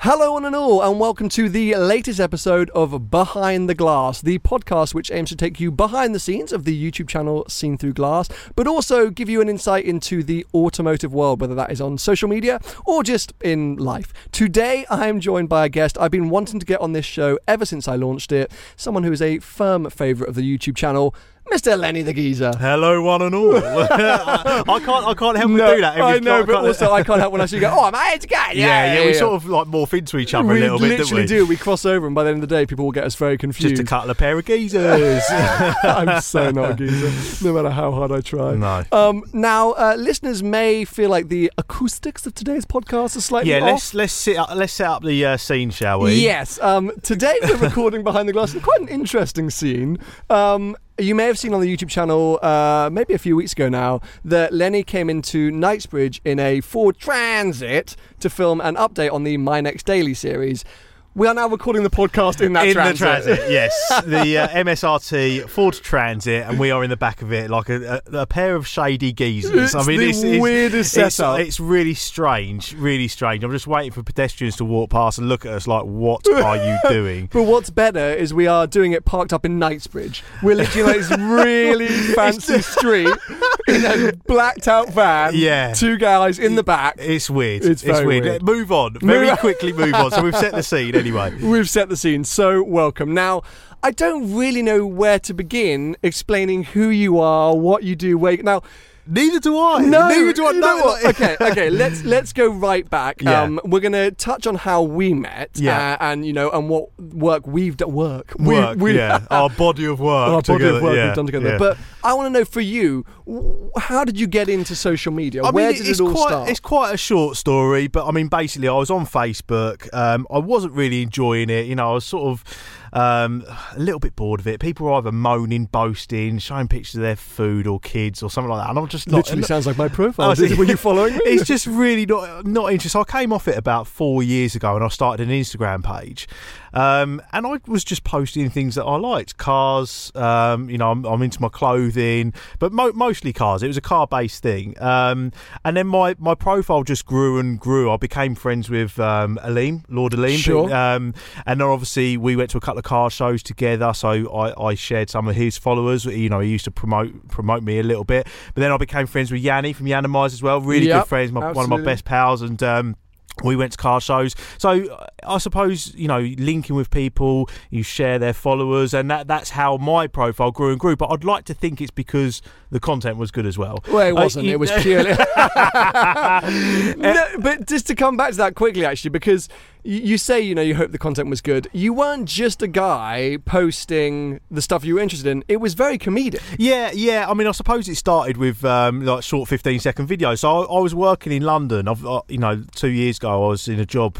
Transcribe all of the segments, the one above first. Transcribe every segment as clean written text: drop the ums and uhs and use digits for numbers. Hello one and all, and welcome to the latest episode of Behind the Glass, the podcast which aims to take you behind the scenes of the YouTube channel Seen Through Glass, but also give you an insight into the automotive world, whether that is on social media or just in life. Today I am joined by a guest I've been wanting to get on this show ever since I launched it, someone who is a firm favourite of the YouTube channel, Mr. Lenny the Geezer. Hello, one and all. I can't help but do that. I can't help when I see you go, oh, I'm out to get We sort of like morph into each other a little bit, don't we? We literally do. We cross over, and by the end of the day, people will get us very confused. Just a couple of pair of geezers. I'm so not a geezer, no matter how hard I try. No. Now, listeners may feel like the acoustics of today's podcast are slightly off. Let's set up the scene, shall we? Yes. Today we're recording Behind the Glass. Quite an interesting scene. You may have seen on the YouTube channel, maybe a few weeks ago now, that Lenny came into Knightsbridge in a Ford Transit to film an update on the My Next Daily series. We are now recording the podcast in that Transit. Yes. The MSRT Ford Transit, and we are in the back of it like a pair of shady geezers. It's the weirdest setup. It's really strange. I'm just waiting for pedestrians to walk past and look at us like, what are you doing? But what's better is we are doing it parked up in Knightsbridge. We're literally like this really fancy street in a blacked-out van. Yeah. Two guys in the back. It's weird. It's very weird. Move on. So we've set the scene. Anyway. We've set the scene, so welcome. Now, I don't really know where to begin explaining who you are, what you do, Now, neither do I. No, neither do I. Okay. Let's go right back. Yeah. We're gonna touch on how we met. Yeah. And what work we've done. Our body of work. We've done together. Yeah. But I want to know for you, how did you get into social media? Where did it all start? It's quite a short story, but I mean, basically, I was on Facebook. I wasn't really enjoying it. I was sort of a little bit bored of it. People were either moaning, boasting, showing pictures of their food or kids or something like that. And I'm just sounds like my profile. Were you following me? It's just really not interesting. I came off it about 4 years ago, and I started an Instagram page. And I was just posting things that I liked. Cars, I'm into my clothing, but mostly cars. It was a car-based thing. And then my profile just grew and grew. I became friends with Lord Aleem. Sure. And then obviously we went to a couple of car shows together, so I shared some of his followers. He used to promote me a little bit. But then I became friends with Yanni from YanniMize as well. Really good friends, one of my best pals. And we went to car shows. So I suppose, linking with people, you share their followers, and that's how my profile grew and grew. But I'd like to think it's because the content was good as well. Well, it wasn't. It was purely... No, but just to come back to that quickly, actually, because... You say, you hope the content was good. You weren't just a guy posting the stuff you were interested in. It was very comedic. Yeah. I mean, I suppose it started with short 15-second videos. So I was working in London. 2 years ago, I was in a job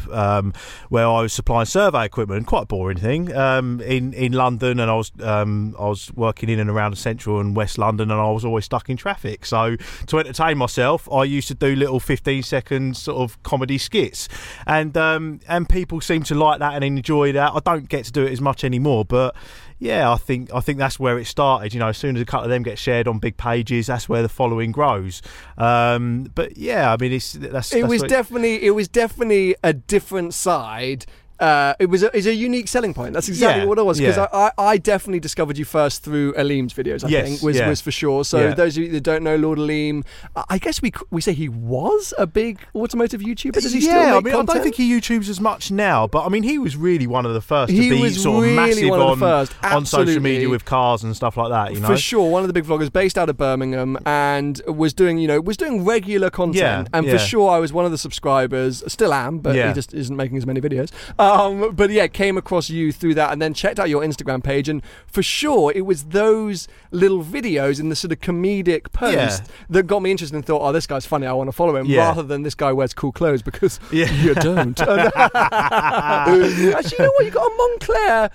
where I was supplying survey equipment, quite a boring thing, in London. And I was working in and around central and west London, and I was always stuck in traffic. So to entertain myself, I used to do little 15-second sort of comedy skits. And people seem to like that and enjoy that. I don't get to do it as much anymore, but yeah, I think that's where it started. As soon as a couple of them get shared on big pages, that's where the following grows. But yeah, I mean, it was definitely a different side It's a unique selling point. That's exactly what it was, because I definitely discovered you first through Aleem's videos, I think was for sure. So those of you that don't know Lord Aleem, I guess we say he was a big automotive YouTuber. Does he still make content? I don't think he YouTubes as much now, but I mean, he was really one of the first to be sort of massive on social media with cars and stuff like that, you know? For sure, one of the big vloggers based out of Birmingham, and was doing regular content. And for sure, I was one of the subscribers, still am, but he just isn't making as many videos. But came across you through that, and then checked out your Instagram page, and for sure it was those little videos and the sort of comedic post that got me interested and thought, oh, this guy's funny, I want to follow him, rather than this guy wears cool clothes, because you don't. Actually, you know what? You got a Moncler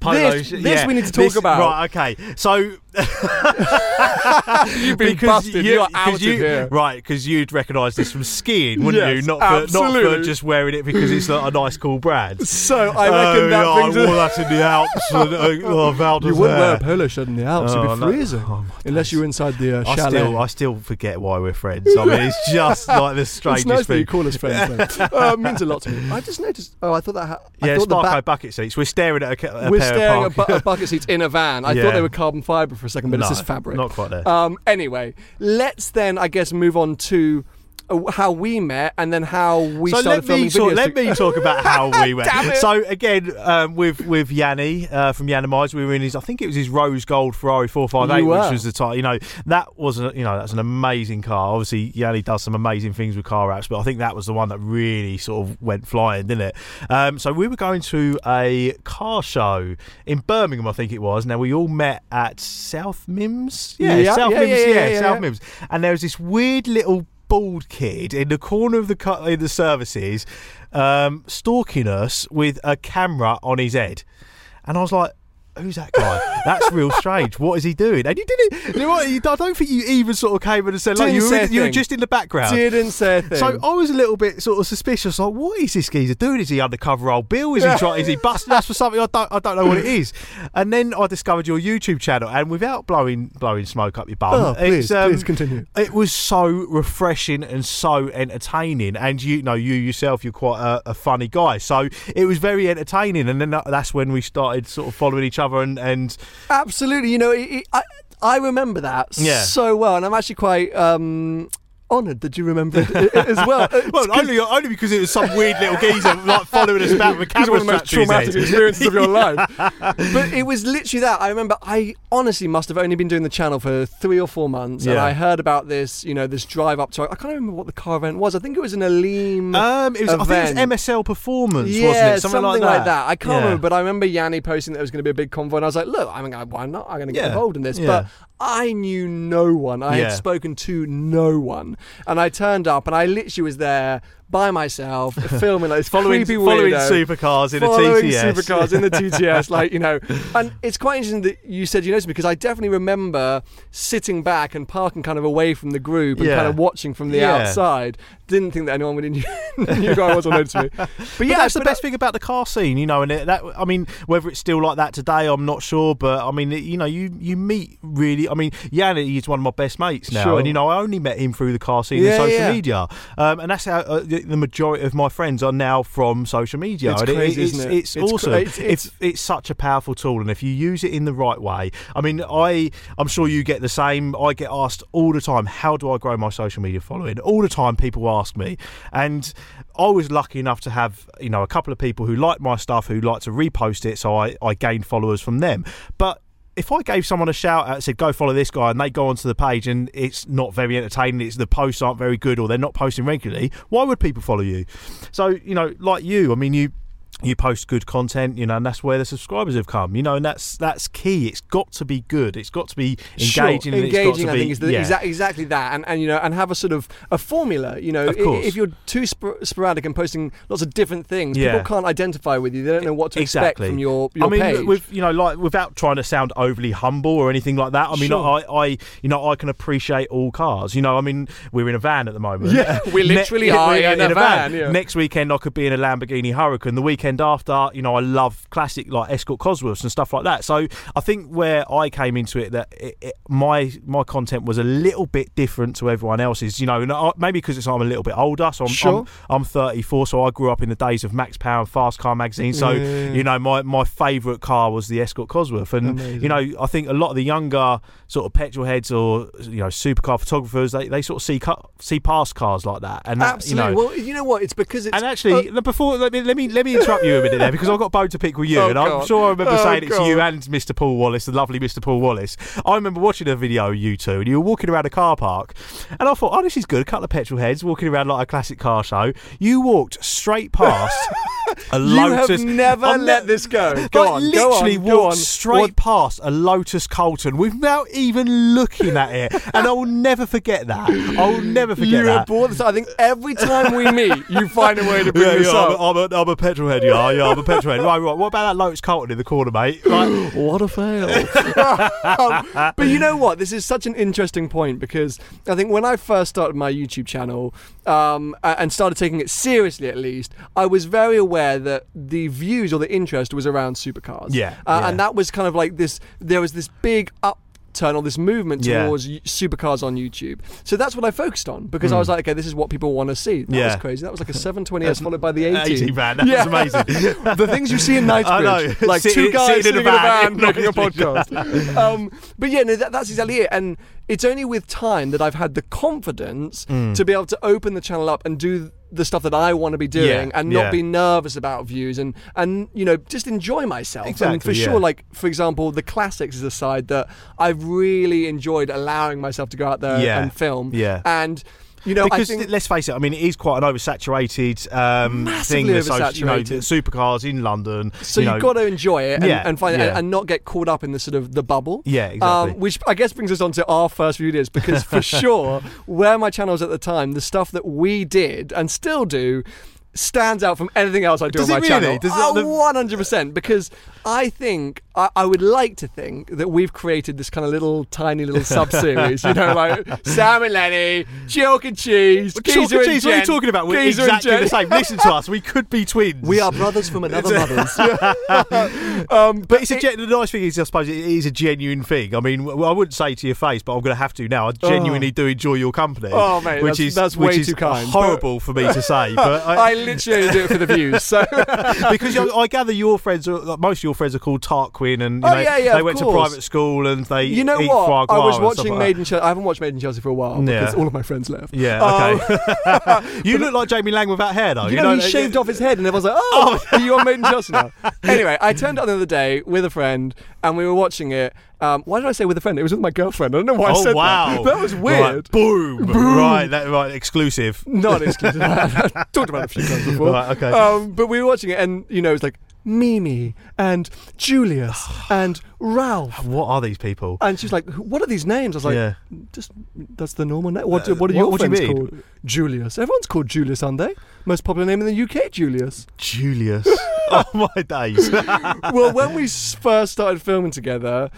polo. This we need to talk about. Right, okay. So... You've been busted. You're out of here. Right, because you'd recognise this from skiing, wouldn't you? Not for just wearing it because it's a nice, cool brand. So I reckon I wore that in the Alps. You wouldn't wear a polo shirt in the Alps. It'd be freezing. Unless you were inside the chalet. I still forget why we're friends. I mean, it's just like the strangest thing. It's nice that you call us friends, though. It means a lot to me. I just noticed... Oh, I thought that... it's Sparco bucket seats. We're staring at a pair of bucket seats in a van. I thought they were carbon fibre for a second, but it's just fabric. Not quite there. Anyway, let's then, I guess, move on to how we met, and then how we started filming videos. Let me talk about how we met. So again, with Yanni from YanniMize, we were in his, I think it was his rose gold Ferrari 458, which was the title. That's an amazing car. Obviously, Yanni does some amazing things with car apps, but I think that was the one that really sort of went flying, didn't it? So we were going to a car show in Birmingham, I think it was. Now we all met at South Mims, South Mims, and there was this weird little bald kid in the corner of the services, stalking us with a camera on his head, and I was like, who's that guy? That's real strange. What is he doing? And you didn't, I don't think you even sort of came in and said, like, you were just in the background. Didn't say a thing. So I was a little bit sort of suspicious, like, what is this geezer doing? Is he undercover old Bill? Is he busting us for something? I don't know what it is. And then I discovered your YouTube channel, and without blowing smoke up your bum, please continue. It was so refreshing and so entertaining, and you yourself, you're quite a funny guy, so it was very entertaining, and then that's when we started sort of following each other and absolutely, I remember that so well, and I'm actually quite honoured that you remembered it as well. Only because it was some weird little geezer like following us back with a camera. One of the most traumatic experiences of your life. But it was literally that. I remember I honestly must have only been doing the channel for 3 or 4 months, and I heard about this, this drive up to. I can't remember what the car event was. I think it was an Aleem. I think it was MSL Performance, wasn't it? Something like that. I can't remember, but I remember Yanni posting that there was going to be a big convoy, and I was like, look, why not? I'm going to get involved in this, but. I knew no one. I had spoken to no one. And I turned up, and I literally was there by myself, filming like this following supercars in a TTS. And it's quite interesting that you said you noticed me, because I definitely remember sitting back and parking kind of away from the group and kind of watching from the outside. Didn't think that anyone would knew who I was or noticed me. But that's the best thing about the car scene, and whether it's still like that today, I'm not sure, but I mean, you meet really, Yanni, he's one of my best mates now, and I only met him through the car scene and social media. And that's how the majority of my friends are now from social media. It's crazy, isn't it? It's awesome. It's such a powerful tool, and if you use it in the right way, I'm sure you get the same. I get asked all the time, how do I grow my social media following? All the time people ask me, and I was lucky enough to have a couple of people who like my stuff, who like to repost it, so I gained followers from them. But if I gave someone a shout out and said, go follow this guy, and they go onto the page and it's not very entertaining, the posts aren't very good, or they're not posting regularly, why would people follow you? So, like you, you post good content, and that's where the subscribers have come, and that's key. It's got to be good. It's got to be engaging. I think, is exactly that, and have a sort of a formula. If you're too sporadic and posting lots of different things, people can't identify with you. They don't know what to expect from your page. Without trying to sound overly humble or anything like that. I can appreciate all cars. We're in a van at the moment. We literally are in a van. Yeah. Next weekend I could be in a Lamborghini Huracan. The weekend weekend after, you know, I love classic like Escort Cosworths and stuff like that. So I think where I came into it, that my content was a little bit different to everyone else's, you know, and maybe because it's I'm a little bit older, so I'm 34, so I grew up in the days of Max Power and Fast Car magazine, so you know, my favourite car was the Escort Cosworth, and you know, I think a lot of the younger sort of petrol heads or, you know, supercar photographers, they sort of see past cars like that, and that, absolutely, you know, well, you know what, it's because it's, and actually before, let me interrupt you a minute there, because I've got bone to pick with you, and I'm sure I remember saying it to you and Mr. Paul Wallace, the lovely Mr. Paul Wallace. I remember watching a video of you two, and you were walking around a car park, and I thought, oh, this is good, a couple of petrol heads walking around like a classic car show. You walked straight past a Lotus. You have never let this go. Walked straight past a Lotus Carlton without even looking at it, and I will never forget that. You I think every time we meet, you find a way to bring this up. I'm a petrol head. I'm a petrol head. Right. What about that Lotus Carlton in the corner, mate? Like, what a fail. But you know what? This is such an interesting point, because I think when I first started my YouTube channel, and started taking it seriously, at least, I was very aware that the views or the interest was around supercars. And that was kind of like this, there was this big upturn or this movement towards supercars on YouTube. So that's what I focused on, because I was like, okay, this is what people want to see. That was crazy. That was like a 720S followed by the 80 van. That was amazing. The things you see in Knightsbridge, like two guys sitting in a van making a podcast. But yeah, no, that's exactly it. And it's only with time that I've had the confidence to be able to open the channel up and do the stuff that I want to be doing, and not be nervous about views, and you know, just enjoy myself. Exactly, and for sure, like, for example, the classics is a side that I've really enjoyed allowing myself to go out there and film. And you know, because I think, let's face it, I mean, it is quite an oversaturated thing, you know, supercars in London. So you've got to enjoy it and find it, and not get caught up in the sort of the bubble. Yeah, exactly. Which I guess brings us on to our first few days, because for sure, where my channel was at the time, the stuff that we did and still do stands out from anything else I do on my channel. Does it really? 100%, because I think, I would like to think that we've created this kind of little, tiny little sub-series, you know, like Sam and Lenny, Chalk and Cheese, Geezer and Cheese, what are you talking about? We're exactly the same. Listen to us, we could be twins. We are brothers from another mother's. But it's the nice thing is, I suppose, it is a genuine thing. I mean, I wouldn't say to your face, but I'm going to have to now. I genuinely do enjoy your company. Oh, mate, that's way too kind. Horrible for me to say, but I literally do it for the views. So because I gather your friends, most of your friends are called Tarquin, and they went to private school, and they eat foie gras. I was watching Made in Chelsea. I haven't watched Made in Chelsea for a while because all of my friends left. You look like Jamie Lang without hair, though. You know, he shaved off his head, and everyone's like, "Oh, are you on Made in Chelsea now?" Anyway, I turned up the other day with a friend, and we were watching it. Why did I say with a friend? It was with my girlfriend. I don't know why I said that. That was weird. Right. Boom. Right, exclusive. Not exclusive. I've talked about it a few times before. Right, okay. But we were watching it, and you know, it's like Mimi and Julius and Ralph. What are these people? And she's like, what are these names? I was like, just that's the normal name. What are your friends called? Julius. Everyone's called Julius, aren't they? Most popular name in the UK, Julius. Julius. Oh, my days. Well, when we first started filming together,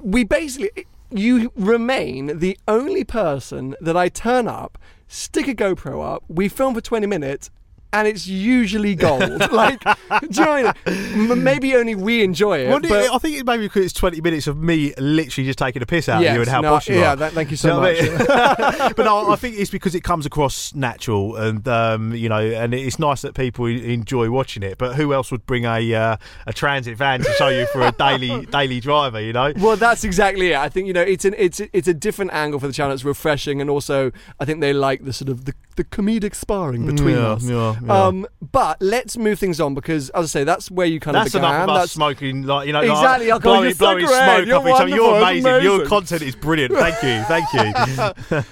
we basically... You remain the only person that I turn up, stick a GoPro up, we film for 20 minutes, and it's usually gold. Like, join it. Maybe only we enjoy it. I think it maybe because it's 20 minutes of me literally just taking a piss out of you and how posh you are. Yeah, thank you so much. But no, I think it's because it comes across natural, and you know, and it's nice that people enjoy watching it. But who else would bring a transit van to show you for a daily driver? You know. Well, that's exactly it. I think, you know, it's a different angle for the channel. It's refreshing, and also I think they like the sort of the comedic sparring between us. Yeah. But let's move things on, because, as I say, that's where you kind of began. Enough about smoking, like, you know, exactly. Like, blowing smoke up each other. You're amazing. Your content is brilliant. Thank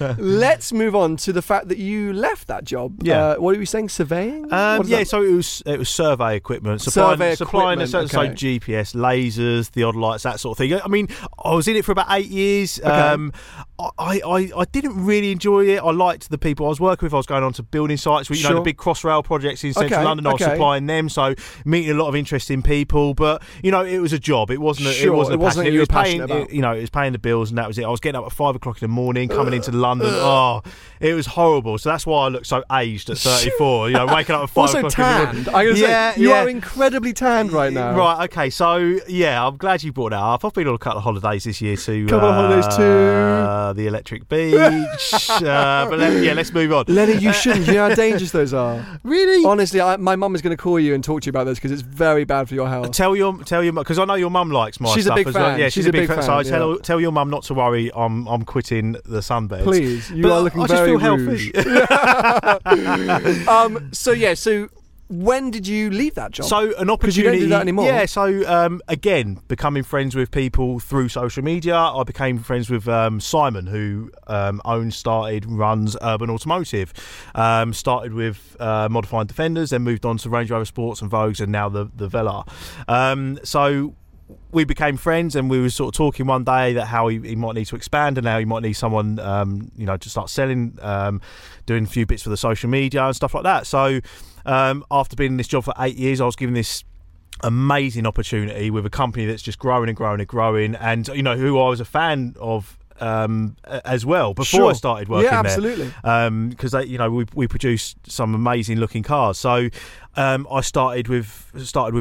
you. Let's move on to the fact that you left that job. Yeah. What were you saying? Surveying? So it was survey equipment, supplying GPS, lasers, the odd lights, that sort of thing. I mean, I was in it for about 8 years. Okay. I didn't really enjoy it. I liked the people I was working with. I was going on to building sites. We know the big Crossrail retail projects in central London. I was supplying them, so meeting a lot of interesting people. But you know, it was a job. It wasn't. It wasn't. It was paying. You know, it was paying the bills, and that was it. I was getting up at 5 o'clock in the morning, coming into London. Oh, it was horrible. So that's why I look so aged at 34. You know, waking up at 5 o'clock in the morning. You are incredibly tanned right now. Right. Okay. So yeah, I'm glad you brought that up. I've been on a couple of holidays this year to the Electric Beach. But let's move on. Lenny, you shouldn't. You know how dangerous those are. Really? Honestly, my mum is going to call you and talk to you about this because it's very bad for your health. Tell your mum, because I know your mum likes my stuff as well. Yeah, she's a big fan. Yeah, she's a big fan. So I tell your mum not to worry. I'm quitting the sunbeds. Please, are looking very rude. I just feel healthy. So when did you leave that job? So an opportunity. Because you don't do that anymore. Yeah. So again, becoming friends with people through social media. I became friends with Simon, who runs Urban Automotive. Started with modifying Defenders, then moved on to Range Rover Sports and Vogues, and now the Velar. So we became friends, and we were sort of talking one day that how he might need to expand and how he might need someone, to start selling, doing a few bits for the social media and stuff like that. So. After being in this job for 8 years, I was given this amazing opportunity with a company that's just growing and growing and growing, and you know, who I was a fan of as well before I started working there. Yeah, absolutely. Because we produce some amazing looking cars. So I started with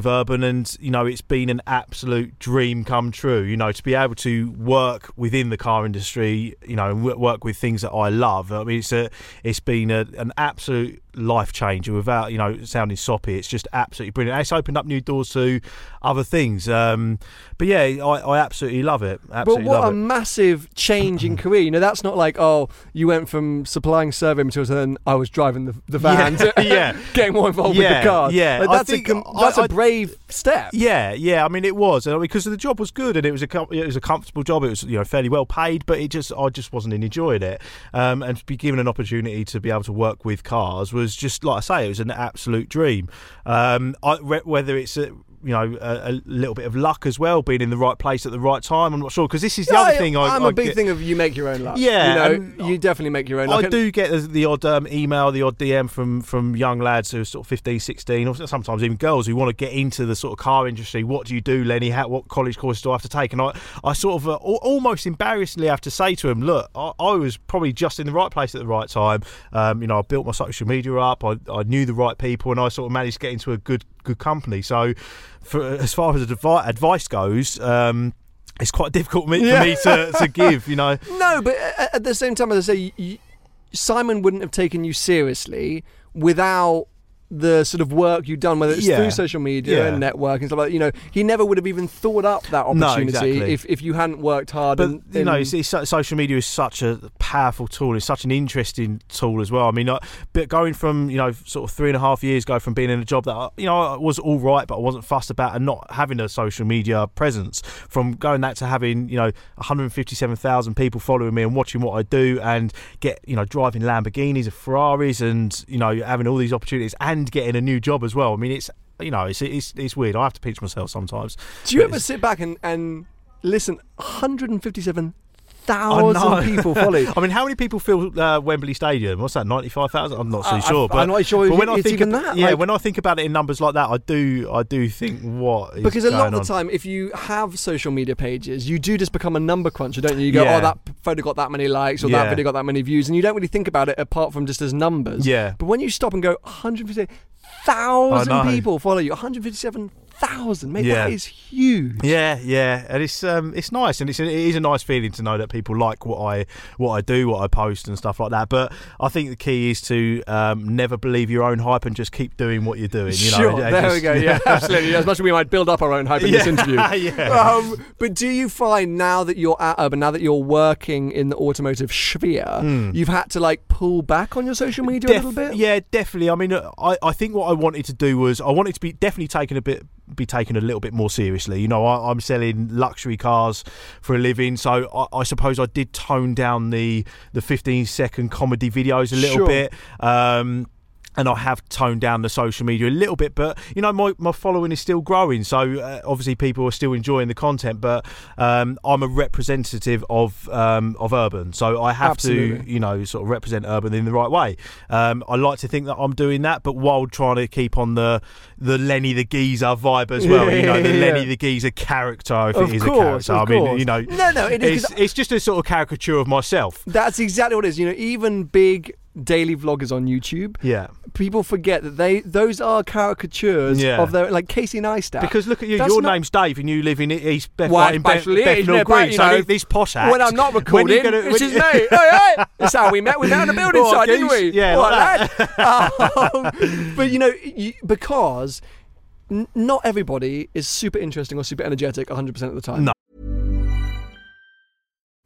Urban, and you know, it's been an absolute dream come true. You know, to be able to work within the car industry, you know, work with things that I love. I mean, it's been an absolute life changer. Without sounding soppy, it's just absolutely brilliant. It's opened up new doors to other things, but yeah, I absolutely love it. Massive change in career. You know, that's not like, oh, you went from supplying survey materials and then I was driving the van getting more involved with the car. That's a brave step. I mean, it was, because the job was good and it was a comfortable job. It was fairly well paid, but I just wasn't enjoying it, and to be given an opportunity to be able to work with cars was just, like I say, it was an absolute dream. Whether it's a little bit of luck as well, being in the right place at the right time, I'm not sure, because this is the other thing. I'm a big thing of you make your own luck. Yeah, you definitely make your own luck. I do get the odd email, the odd DM from young lads who are sort of 15, 16, or sometimes even girls who want to get into the sort of car industry. What do you do, Lenny? What college courses do I have to take? And I sort of almost embarrassingly have to say to him, look, I was probably just in the right place at the right time. I built my social media up. I knew the right people, and I sort of managed to get into a good company. So as far as advice goes, it's quite difficult for me to give, No, but at the same time, as I say, Simon wouldn't have taken you seriously without the sort of work you've done, whether it's through social media and networking and stuff like that. He never would have even thought up that opportunity if you hadn't worked hard. But social media is such a powerful tool. It's such an interesting tool as well. I mean, but going from 3.5 years ago from being in a job that I was all right, but I wasn't fussed about, and not having a social media presence, from going that to having 157,000 people following me and watching what I do, and get driving Lamborghinis and Ferraris, and having all these opportunities and getting a new job as well. I mean, it's weird. I have to pinch myself sometimes. Do you ever sit back and listen? 157,000 people follow. I mean, how many people fill Wembley Stadium? What's that? 95,000? I'm not so sure. But I'm not sure. But when I think about that, when I think about it in numbers like that, I do think what is because a lot of the time, if you have social media pages, you do just become a number cruncher, don't you? You go, oh, that photo got that many likes, or that video got that many views, and you don't really think about it apart from just as numbers. Yeah. But when you stop and go, 157,000 people follow you, 157,000, mate, that is huge. Yeah, and it's nice, and it is a nice feeling to know that people like what I do, what I post, and stuff like that. But I think the key is to never believe your own hype and just keep doing what you're doing. We go. Yeah, absolutely. As much as we might build up our own hype in this interview. But do you find now that you're at Urban, now that you're working in the automotive sphere, you've had to pull back on your social media a little bit? Yeah, definitely. I mean, I think what I wanted to do was I wanted to be definitely taken a little bit more seriously. I'm selling luxury cars for a living, so I suppose I did tone down the 15-second comedy videos a little bit. And I have toned down the social media a little bit, but, you know, my following is still growing. So, obviously, people are still enjoying the content, but I'm a representative of Urban. So I have to, you know, sort of represent Urban in the right way. I like to think that I'm doing that, but while trying to keep on the Lenny the geezer vibe as well. You know, the Lenny the geezer character, if it is a character. I mean, you know, it's just a sort of caricature of myself. That's exactly what it is. You know, even big daily vloggers on YouTube, people forget that those are caricatures of their, like Casey Neistat. Because look at you, your name's Dave, and you live in East Bethnal Green. So this posh act. When I'm not recording, it's his name. That's how we met. We met on the building site, didn't we? Yeah, but you know, because not everybody is super interesting or super energetic 100% of the time. No.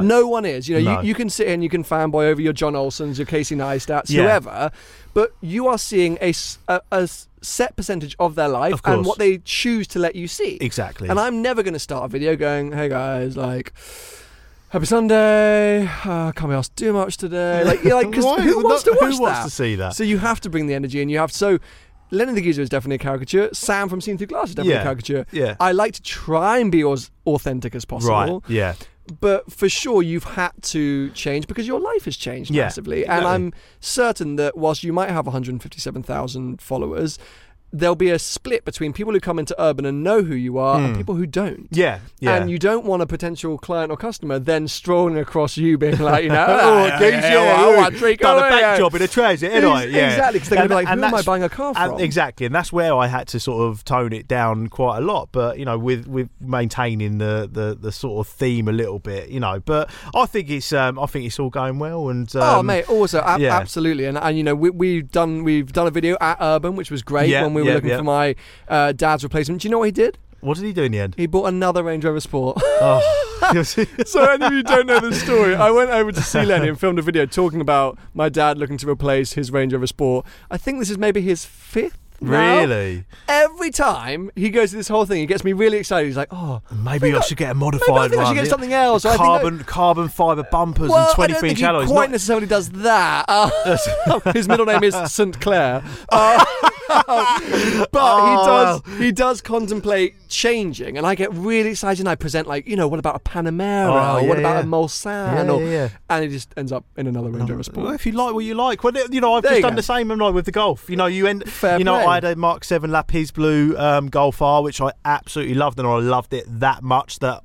No one is. You know, you can sit in, you can fanboy over your John Olsons, your Casey Neistats, whoever, but you are seeing a set percentage of their life of and what they choose to let you see. Exactly. And I'm never going to start a video going, hey guys, like, happy Sunday, can't be asked to do much today. Like, you're like, because who wants to watch that? Who wants to see that? So you have to bring the energy and you have so... Lenny the Geezer is definitely a caricature. Sam from Seen Through Glass is definitely a caricature. Yeah. I like to try and be as authentic as possible. Right, yeah. But for sure, you've had to change because your life has changed massively. Exactly. And I'm certain that whilst you might have 157,000 followers, there'll be a split between people who come into Urban and know who you are and people who don't. Yeah, yeah. And you don't want a potential client or customer then strolling across you being like, you know, done a bank job in a transit, ain't I? Yeah. Exactly, because they're going to be like, who am I buying a car from? Exactly, and that's where I had to sort of tone it down quite a lot, but, you know, with maintaining the sort of theme a little bit, you know. But I think it's all going well. And oh, mate, also, absolutely. And you know, we've done a video at Urban, which was great when we were looking for my dad's replacement. Do you know what he did? What did he do in the end? He bought another Range Rover Sport. So any of you don't know the story, I went over to see Lenny and filmed a video talking about my dad looking to replace his Range Rover Sport. I think this is maybe his fifth. Now, really? Every time he goes through this whole thing, he gets me really excited. He's like, oh, maybe I should get a modified one. I should get something else. Carbon fibre bumpers and 23-inch alloys. He quite necessarily does that. His middle name is St. Clair. He does contemplate changing, and I get really excited and I present like, you know, what about a Panamera or what about a Mulsanne and it just ends up in another Range Rover Sport. Well, if you like what you like. Well, you know, I've just done the same with the Golf. You know, I had a Mark 7 Lapis Blue Golf R, which I absolutely loved, and I loved it that much that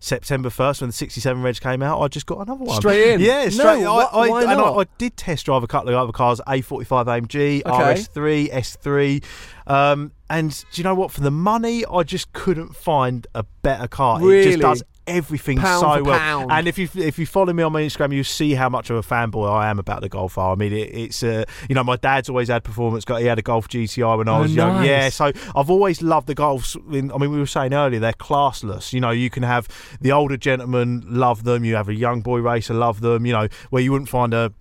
September 1st when the 67 Reg came out, I just got another one straight in. I did test drive a couple of other cars, A45 AMG, RS3, S3, and do you know what, for the money I just couldn't find a better car. Really? It just does everything pound so well. Pound. And if you follow me on my Instagram, you'll see how much of a fanboy I am about the Golf R. I mean, it's you know, my dad's always had performance. He had a Golf GTR when I was young. Nice. Yeah, so I've always loved the Golfs. I mean, we were saying earlier, they're classless. You know, you can have the older gentleman love them. You have a young boy racer love them. You know, where you wouldn't find a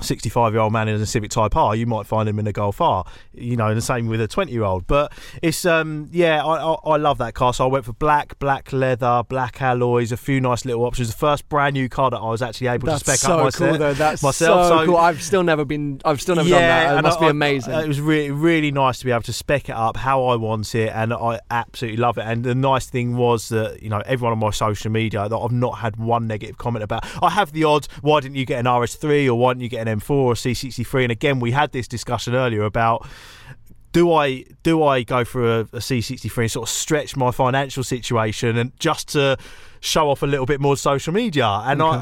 65-year-old man in a Civic Type R, you might find him in a Golf R, you know, and the same with a 20-year-old. But it's, I love that car. So I went for black leather, black alloys, a few nice little options. The first brand new car that I was actually able to spec up myself. That's myself. So cool. I've still never done that. It must be amazing. It was really, really nice to be able to spec it up how I want it, and I absolutely love it. And the nice thing was that, you know, everyone on my social media, that I've not had one negative comment about. I have the odds, why didn't you get an RS3 or why didn't you get an M4 or C63? And again, we had this discussion earlier about do I go for a C63 and sort of stretch my financial situation and just to show off a little bit more social media, and okay.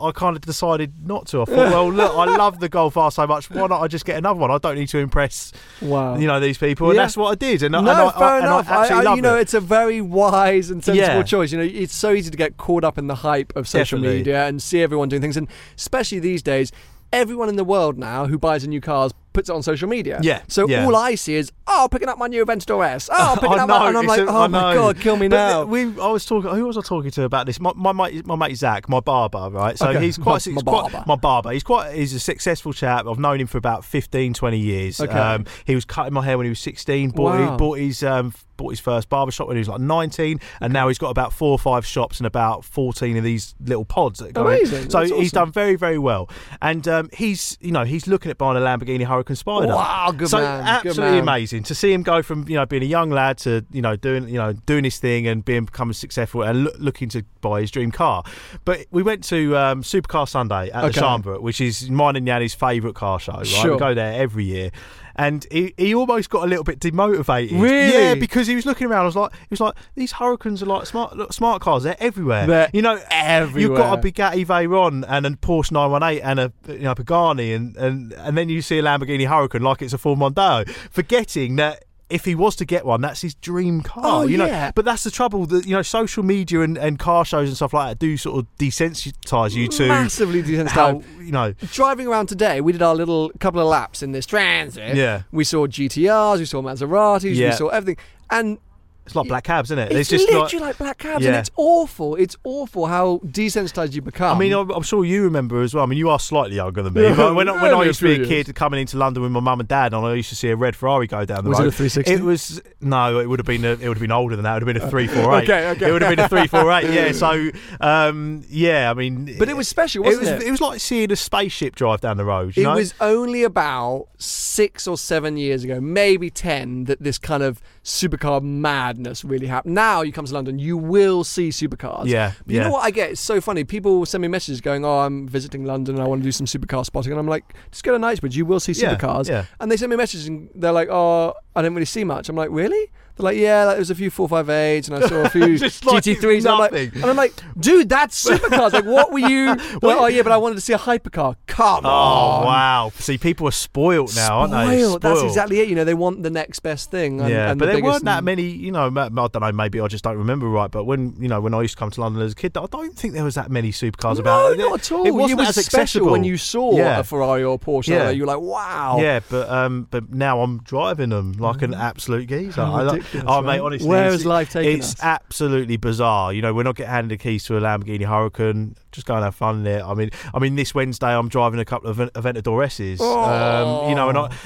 I kind of decided not to. I thought, well, look, I love the Golf R so much, why not I just get another one? I don't need to impress, you know, these people, and that's what I did. And fair enough. And I absolutely love it. It's a very wise and sensible choice. You know, it's so easy to get caught up in the hype of social media and see everyone doing things, and especially these days. Everyone in the world now who buys a new car puts it on social media. Yeah. So all I see is, picking up my new Aventador S. And I'm like, my God, kill me now. Who was I talking to about this? My mate Zach, my barber, right? So he's quite... My barber. He's a successful chap. I've known him for about 15, 20 years. Okay. He was cutting my hair when he was 16. Bought his first barbershop when he was like 19, and now he's got about 4 or 5 shops and about 14 of these little pods that go in. So that's he's awesome. Done very, very well, and he's looking at buying a Lamborghini Huracan Spider. Wow, good so man! So absolutely man. Amazing to see him go from being a young lad to doing his thing and becoming successful and looking to buy his dream car. But we went to Supercar Sunday at the Schambert, which is mine and Yanni's favourite car show. Right, sure. We go there every year. And he almost got a little bit demotivated. Really? Yeah, because he was looking around. He was like, these Huracans are like smart cars. They're everywhere. You've got a Bugatti Veyron and a Porsche 918 and a Pagani, and then you see a Lamborghini Huracan like it's a Ford Mondeo, forgetting that if he was to get one, that's his dream car. But that's the trouble that social media and car shows and stuff like that do sort of desensitise you to massively desensitise. Driving around today, we did our little couple of laps in this Transit. Yeah, we saw GTRs, we saw Maseratis, we saw everything, and it's like black cabs, isn't it? It's just literally like black cabs, and it's awful. It's awful how desensitised you become. I mean, I'm sure you remember as well. I mean, you are slightly younger than me. But when I used to be a kid coming into London with my mum and dad, and I used to see a red Ferrari go down the road. Was it a 360? It would have been. It would have been older than that. It would have been a 348. Okay. It would have been a 348. Yeah. So, I mean, but it was special, wasn't it? It was like seeing a spaceship drive down the road. It was only about 6 or 7 years ago, maybe 10, that this kind of supercar mad really happened. Now you come to London, you will see supercars. But you know what I get? It's so funny. People send me messages going, I'm visiting London and I want to do some supercar spotting. And I'm like, just go to Knightsbridge, you will see supercars. Yeah. And they send me messages and they're like, I don't really see much. I'm like, really? They're like, there was a few 458s and I saw a few GT3s. And I'm like, dude, that's supercars. Like, what were you? But I wanted to see a hypercar. Come on. Oh, wow. See, people are spoiled now, aren't they? That's exactly it. They want the next best thing. And but there weren't that many, I don't know, maybe I just don't remember right, but when I used to come to London as a kid, I don't think there was that many supercars about. No, not at all. It wasn't as accessible. When you saw a Ferrari or a Porsche, you were like, wow. Yeah, but now I'm driving them like an absolute geezer. Mate, honestly, where is life taking us? It's absolutely bizarre. We're not getting handed the keys to a Lamborghini Huracan. Just go and have fun there. I mean, this Wednesday I'm driving a couple of Aventador S's.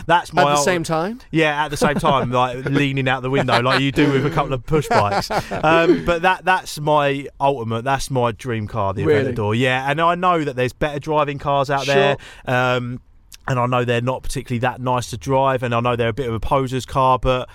That's my same time. Yeah, at the same time, like leaning out the window like you do with a couple of push bikes. But that's my ultimate. That's my dream car, the Aventador. Yeah, and I know that there's better driving cars out there. And I know they're not particularly that nice to drive. And I know they're a bit of a poser's car, but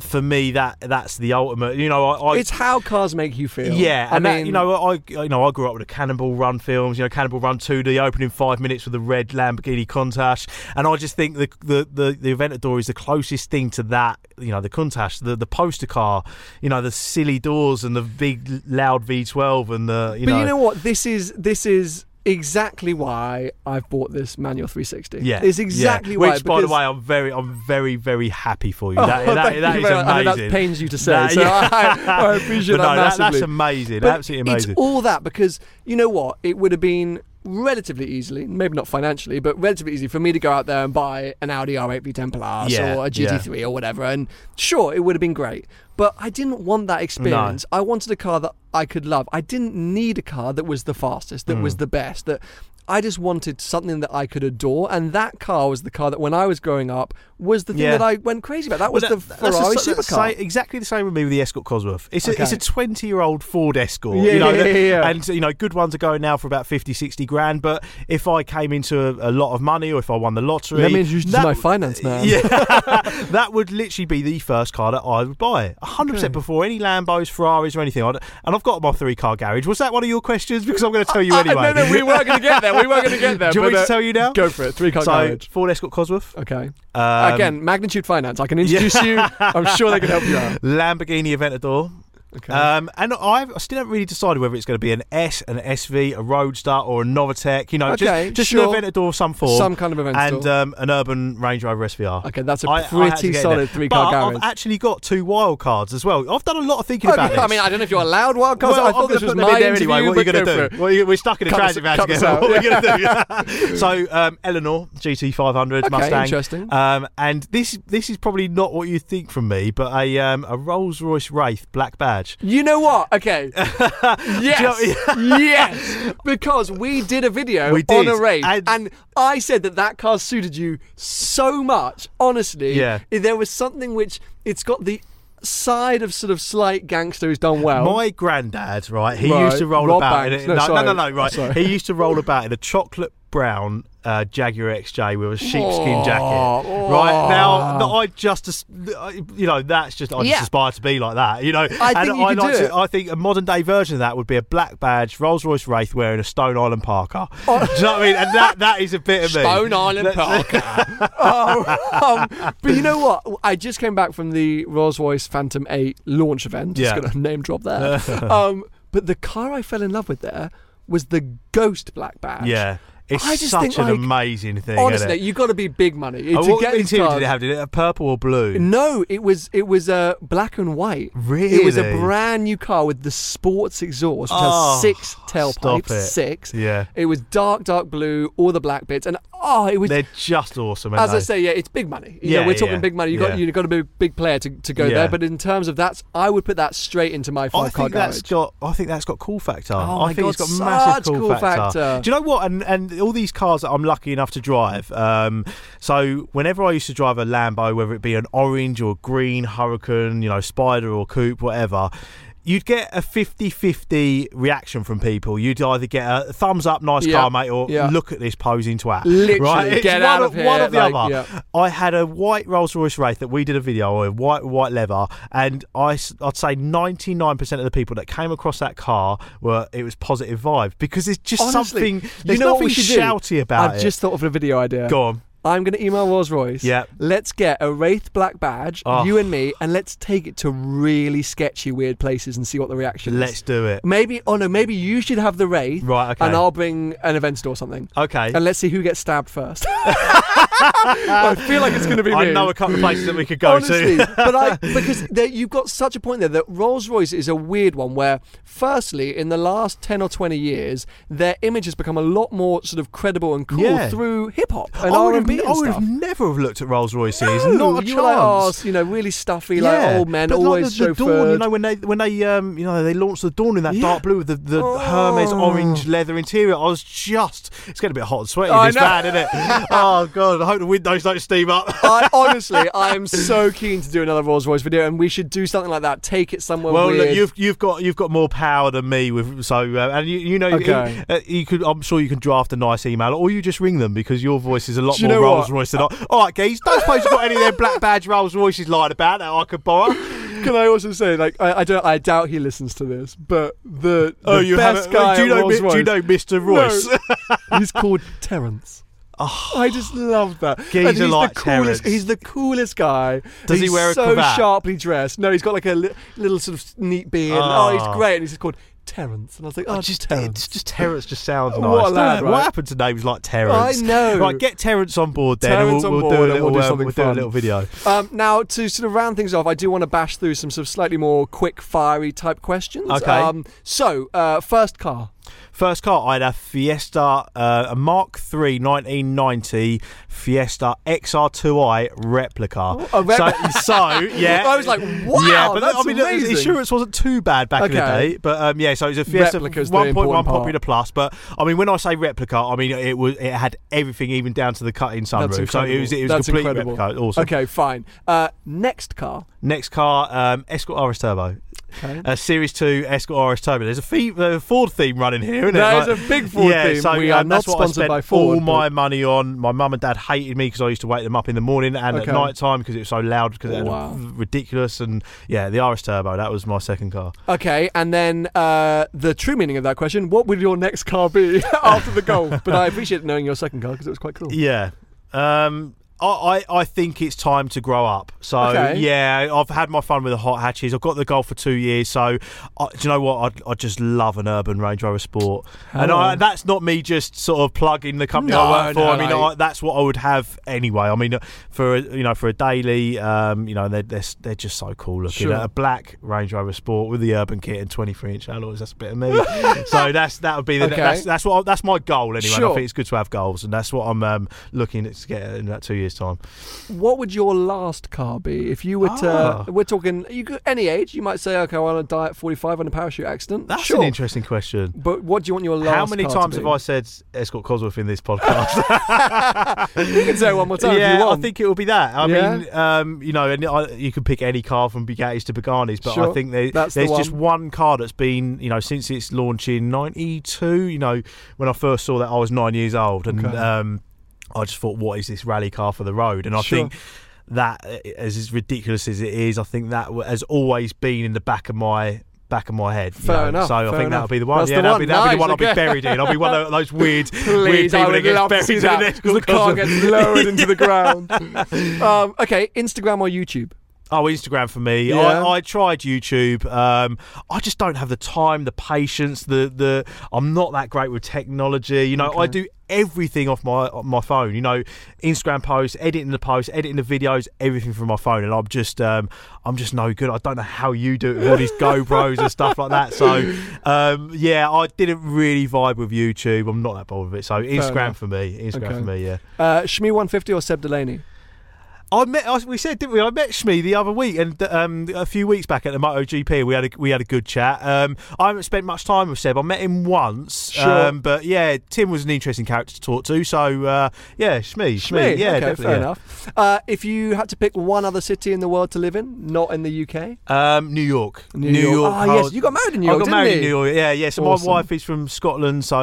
for me, that's the ultimate. It's how cars make you feel. Yeah, I grew up with the Cannonball Run films. Cannonball Run 2, the opening 5 minutes with the red Lamborghini Countach, and I just think the Aventador is the closest thing to that. The Countach, the poster car. The silly doors and the big loud V12 and the. But you know what? This is exactly why I've bought this manual 360. It's exactly why. Which, by the way, I'm very, very happy for you. That is amazing. That pains you to say. I appreciate that massively. That's amazing. But absolutely amazing. It's all that because you know what? It would have been relatively easily, maybe not financially, but relatively easy for me to go out there and buy an Audi R8 V10 Plus or a GT3 or whatever. And sure, it would have been great. But I didn't want that experience. No. I wanted a car that I could love. I didn't need a car that was the fastest, that was the best. That I just wanted something that I could adore, and that car was the car that, when I was growing up, was the thing that I went crazy about. That was the Ferrari supercar. Exactly the same with me with the Escort Cosworth. It's a 20-year-old Ford Escort, and you know, good ones are going now for about 50, 60 grand. But if I came into a lot of money, or if I won the lottery, let me introduce you to my finance man. Yeah, that would literally be the first car that I would buy, 100% before any Lambos, Ferraris, or anything. And I've got my 3-car garage. Was that one of your questions? Because I'm going to tell you anyway. No, we weren't going to get there. We weren't going to get there. Do you want me to tell you now? Go for it. 3-car garage. Ford Escort Cosworth. Okay. Again, Magnitude Finance. I can introduce you. I'm sure they can help you out. Lamborghini Aventador. Okay. And I still haven't really decided whether it's going to be an S, an SV, a Roadster, or a Novatec. You know, just an Aventador of some form. Some kind of Aventador. And an Urban Range Rover SVR. Okay, that's a pretty solid 3-car garage. I've actually got 2 wild cards as well. I've done a lot of thinking about this. I mean, I don't know if you're allowed wild cards. Well, I thought this was my interview. Anyway, what are you going to do? We're stuck in a transit van together. What are we going to do? So, Eleanor, GT500, Mustang. Interesting. And this is probably not what you think from me, but a Rolls-Royce Wraith black badge. You know what? Okay. Yes. Because we did a video on a raid, and I said that car suited you so much. Honestly, there was something which it's got the side of sort of slight gangster who's done well. My granddad, right? He used to roll about in a, he used to roll about in a chocolate brown Jaguar XJ with a sheepskin jacket. Right now, I just aspire to be like that. You know, I think a modern day version of that would be a black badge Rolls-Royce Wraith wearing a Stone Island Parker. Do you know what I mean? And that is a bit of Stone Island Parker. But you know what? I just came back from the Rolls-Royce Phantom 8 launch event. Just gonna name drop there. But the car I fell in love with there was the Ghost black badge. Yeah. It's such an amazing thing. Honestly, you've got to be big money. What interior did it have? Did it have purple or blue? No, it was black and white. Really? It was a brand new car with the sports exhaust, which has 6 tailpipes. Six. Yeah. It was dark, dark blue, all the black bits, and it was. They're just awesome. As I say, it's big money. You know, we're talking big money. You've got to be a big player to go there. But in terms of that, I would put that straight into my 5-car garage. I think that's got cool factor. I think it's got massive cool factor. Do you know what? And all these cars that I'm lucky enough to drive, so whenever I used to drive a Lambo, whether it be an orange or green Huracan, you know, Spider or Coupe, whatever, you'd get a 50-50 reaction from people. You'd either get a thumbs up, nice car, mate, or look at this posing twat. Literally, right? Get out of here. One or the other. Yeah. I had a white Rolls-Royce Wraith that we did a video on, white leather, and I'd say 99% of the people that came across that car it was positive vibes, because there's just something, there's nothing shouty about it. I've just thought of a video idea. Go on. I'm going to email Rolls-Royce. Yeah. Let's get a Wraith black badge, you and me, and let's take it to really sketchy, weird places and see what the reaction is. Let's do it. Maybe you should have the Wraith. Right, okay. And I'll bring an Aventador or something. Okay. And let's see who gets stabbed first. I feel like it's going to be me. I know a couple of places that we could go to. But because you've got such a point there that Rolls-Royce is a weird one where, firstly, in the last 10 or 20 years, their image has become a lot more sort of credible and cool through hip-hop and R&B. I would have never have looked at Rolls-Royces. Not a chance. Like, really stuffy, like old men, but always chauffeured. The Dawn, when they launched the Dawn in that dark blue with the Hermes orange leather interior. It's getting a bit hot and sweaty. It's bad, isn't it? Oh God, I hope the windows don't steam up. I am so keen to do another Rolls-Royce video, and we should do something like that. Take it somewhere. Well, weird. Look, you've got more power than me with and okay. You could. I'm sure you can draft a nice email, or you just ring them because your voice is a lot more. Rolls-Royce than I. All right, geez, don't suppose you've got any of their black badge Rolls-Royces lying about that I could borrow. Can I also say, I doubt he listens to this, but the best guy at Rolls-Royce. Do you know Mr. Royce? No. He's called Terence. Oh, I just love that. He's the coolest guy. Does he wear a cravat? So sharply dressed. No, he's got like a little sort of neat beard. Oh, he's great, and he's just called Terence, and I was like, just Terence. Just Terence just sounds nice. What a lad, right? What happened to names like Terence? I know. Right, get Terence on board then, and we'll do a little video. Now, to sort of round things off, I do want to bash through some sort of slightly more quick, fiery type questions. Okay. So, first car. First car, I had a Fiesta, a Mark III 1990 Fiesta XR2i replica. So, yeah. I was like, wow, yeah, but that's amazing. The insurance wasn't too bad back in the day. But, yeah, so it was a Fiesta 1.1 Popular Plus. But, I mean, when I say replica, I mean, it had everything, even down to the cut-in sunroof. So it was a complete replica. Awesome. Okay, fine. Next car, Escort RS Turbo. Okay. Series 2 Escort RS Turbo. There's a Ford theme running here, isn't it? There's a big Ford theme. So, we are not sponsored by Ford. All my money on. My mum and dad hated me because I used to wake them up in the morning and at night time because it was so loud, because it was ridiculous. And yeah, the RS Turbo, that was my second car. Okay, and then the true meaning of that question, what would your next car be after the Golf? But I appreciate knowing your second car because it was quite cool. Yeah. I think it's time to grow up. So, yeah, I've had my fun with the hot hatches. I've got the Golf for 2 years. So, do you know what? I just love an Urban Range Rover Sport. And that's not me just sort of plugging the company I work for. That's what I would have anyway. I mean, for a daily, they're just so cool looking. Sure. A black Range Rover Sport with the Urban kit and 23-inch alloys. That's a bit of me. So that would be that's my goal anyway. Sure. I think it's good to have goals, and that's what I'm looking to get in that 2 years time. What would your last car be if you were to? We're talking any age. You might say, okay, I want to die at 45 on a parachute accident. That's an interesting question. But what do you want your last car? How many times have I said Escort Cosworth in this podcast? You can say it one more time if you want. I think it will be that. I mean, you could pick any car from Bugattis to Paganis, but I think there's just one car that's been, since its launch in 92, when I first saw that I was 9 years old, and I just thought, what is this rally car for the road? And I think that, as ridiculous as it is, I think that has always been in the back of my head. Fair enough. So I think that'll be the one. That'll be the one I'll be buried in. I'll be one of those weird people that gets buried in the next because the car gets lowered into the ground. Okay, Instagram or YouTube? Oh, Instagram for me. Yeah. I tried YouTube. I just don't have the time, the patience. I'm not that great with technology. I do everything off my phone. Instagram posts, editing the posts, editing the videos, everything from my phone. And I'm just no good. I don't know how you do it with all these GoPros and stuff like that. So I didn't really vibe with YouTube. I'm not that bothered with it. So Instagram for me. Yeah. Shmee150 or Seb Delaney? I met Shmee the other week, and a few weeks back at the MotoGP, we had a good chat. I haven't spent much time with Seb. I met him once, but yeah, Tim was an interesting character to talk to. So Shmee, yeah, okay, definitely, fair enough. If you had to pick one other city in the world to live in, not in the UK, New York. Ah, yes, you got married in New York. I got married in New York. Yeah. So awesome. My wife is from Scotland, so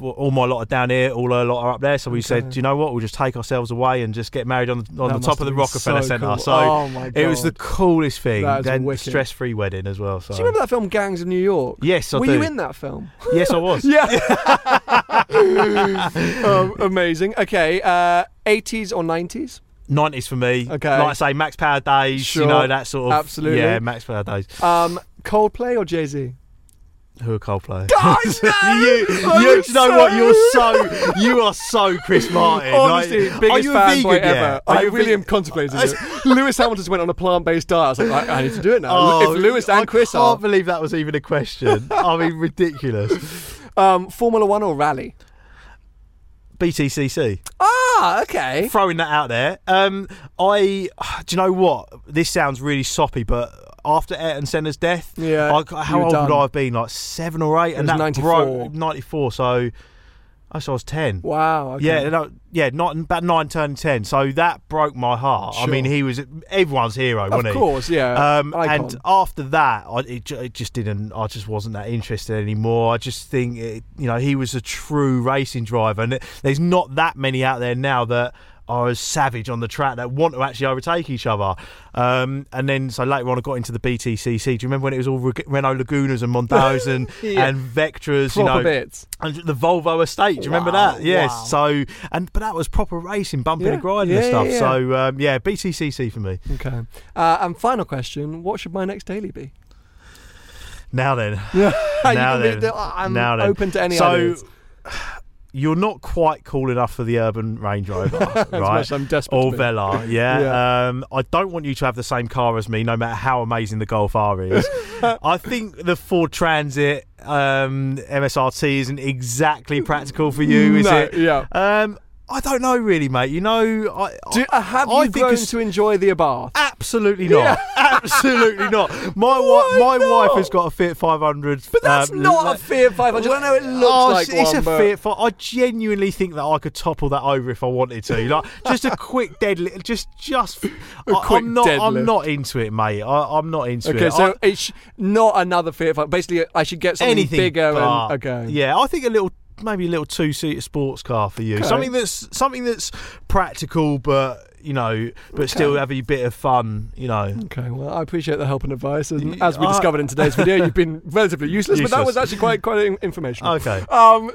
all my lot are down here, all her lot are up there. So we said, do you know what? We'll just take ourselves away and just get married on the top of the Rockefeller Center. So it was the coolest thing. Then stress-free wedding as well. So. Do you remember that film Gangs of New York? Yes, I do. Were you in that film? Yes, I was. Amazing. Okay, 80s or 90s? 90s for me. Okay. Like I say, Max Power days, that sort of... Absolutely. Yeah, Max Power days. Coldplay or Jay-Z? Who are Coldplay? Guys, you are so Chris Martin. Honestly, biggest fanboy ever. I really am contemplating it. Lewis Hamilton's went on a plant-based diet. I was like, I need to do it now. If Lewis and Chris are... I can't believe that was even a question. I mean, ridiculous. Formula 1 or Rally? BTCC. Okay. Throwing that out there. Do you know what? This sounds really soppy, but... after Ayrton Senna's death, how old would I have been? Like 7 or 8, and that 94. So I was 10. Wow. Okay. Not about 9 turned 10. So that broke my heart. Sure. I mean, he was everyone's hero, wasn't he? Of course, yeah. And after that, I just wasn't that interested anymore. I just think, he was a true racing driver, and there's not that many out there now that are as savage on the track that want to actually overtake each other. And then, so later on, I got into the BTCC. Do you remember when it was all Renault Lagunas and Mondeos and Vectras, bits. And the Volvo estate? Do you remember that? Yes. Wow. So, but that was proper racing, bumping and grinding and stuff. Yeah. So, BTCC for me. Okay. And final question, what should my next daily be? Now then. I'm open to any ideas. you're not quite cool enough for the Urban Range Rover, right? I'm desperate or Velar, yeah. I don't want you to have the same car as me, no matter how amazing the Golf R is. I think the Ford Transit MSRT isn't exactly practical for you, is it? Yeah. I don't know, really, mate. You know, have you grown to enjoy the Abarth? Absolutely not. Yeah. Absolutely not. My wife has got a Fiat 500, but that's not a Fiat 500. I know it looks like it's one, Fiat 500. I genuinely think that I could topple that over if I wanted to. Like just a quick deadlift. I'm not into it, mate. I'm not into it. Okay, so it's not another Fiat 500. Basically, I should get something bigger. Yeah, I think maybe a little two-seater sports car for you. Okay. Something that's practical, but still have a bit of fun. Okay. Well, I appreciate the help and advice. And as we discovered in today's video, you've been relatively useless, but that was actually quite informational. Okay.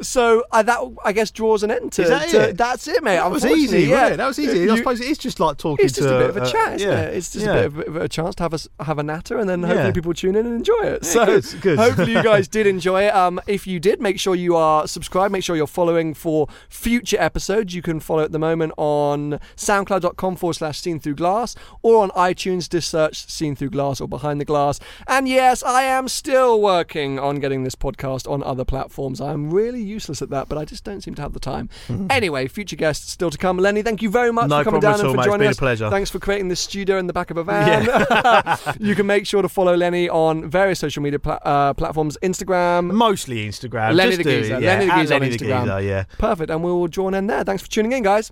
So that I guess draws an end to. Is that it? That's it, mate. That was easy. Yeah, that was easy. I suppose it's just like talking. It's just a bit of a chat. Yeah. It's just a bit of a chance to have a natter, and then hopefully people tune in and enjoy it. So good. Hopefully you guys did enjoy it. If you did, make sure you are subscribed. Make sure you're following for future episodes. You can follow at the moment on SoundCloud.com/Seen Through Glass or on iTunes, just search Seen Through Glass or Behind the Glass. And yes, I am still working on getting this podcast on other platforms. I am really useless at that, but I just don't seem to have the time. Anyway, future guests still to come. Lenny, thank you very much for coming down and for joining us. It's been a pleasure. Thanks for creating this studio in the back of a van. Yeah. You can make sure to follow Lenny on various social media platforms, Instagram. Mostly Instagram. Lenny the geezer. Yeah. Lenny the geezer on Instagram. The geezer, yeah. Perfect. And we'll draw an end there. Thanks for tuning in, guys.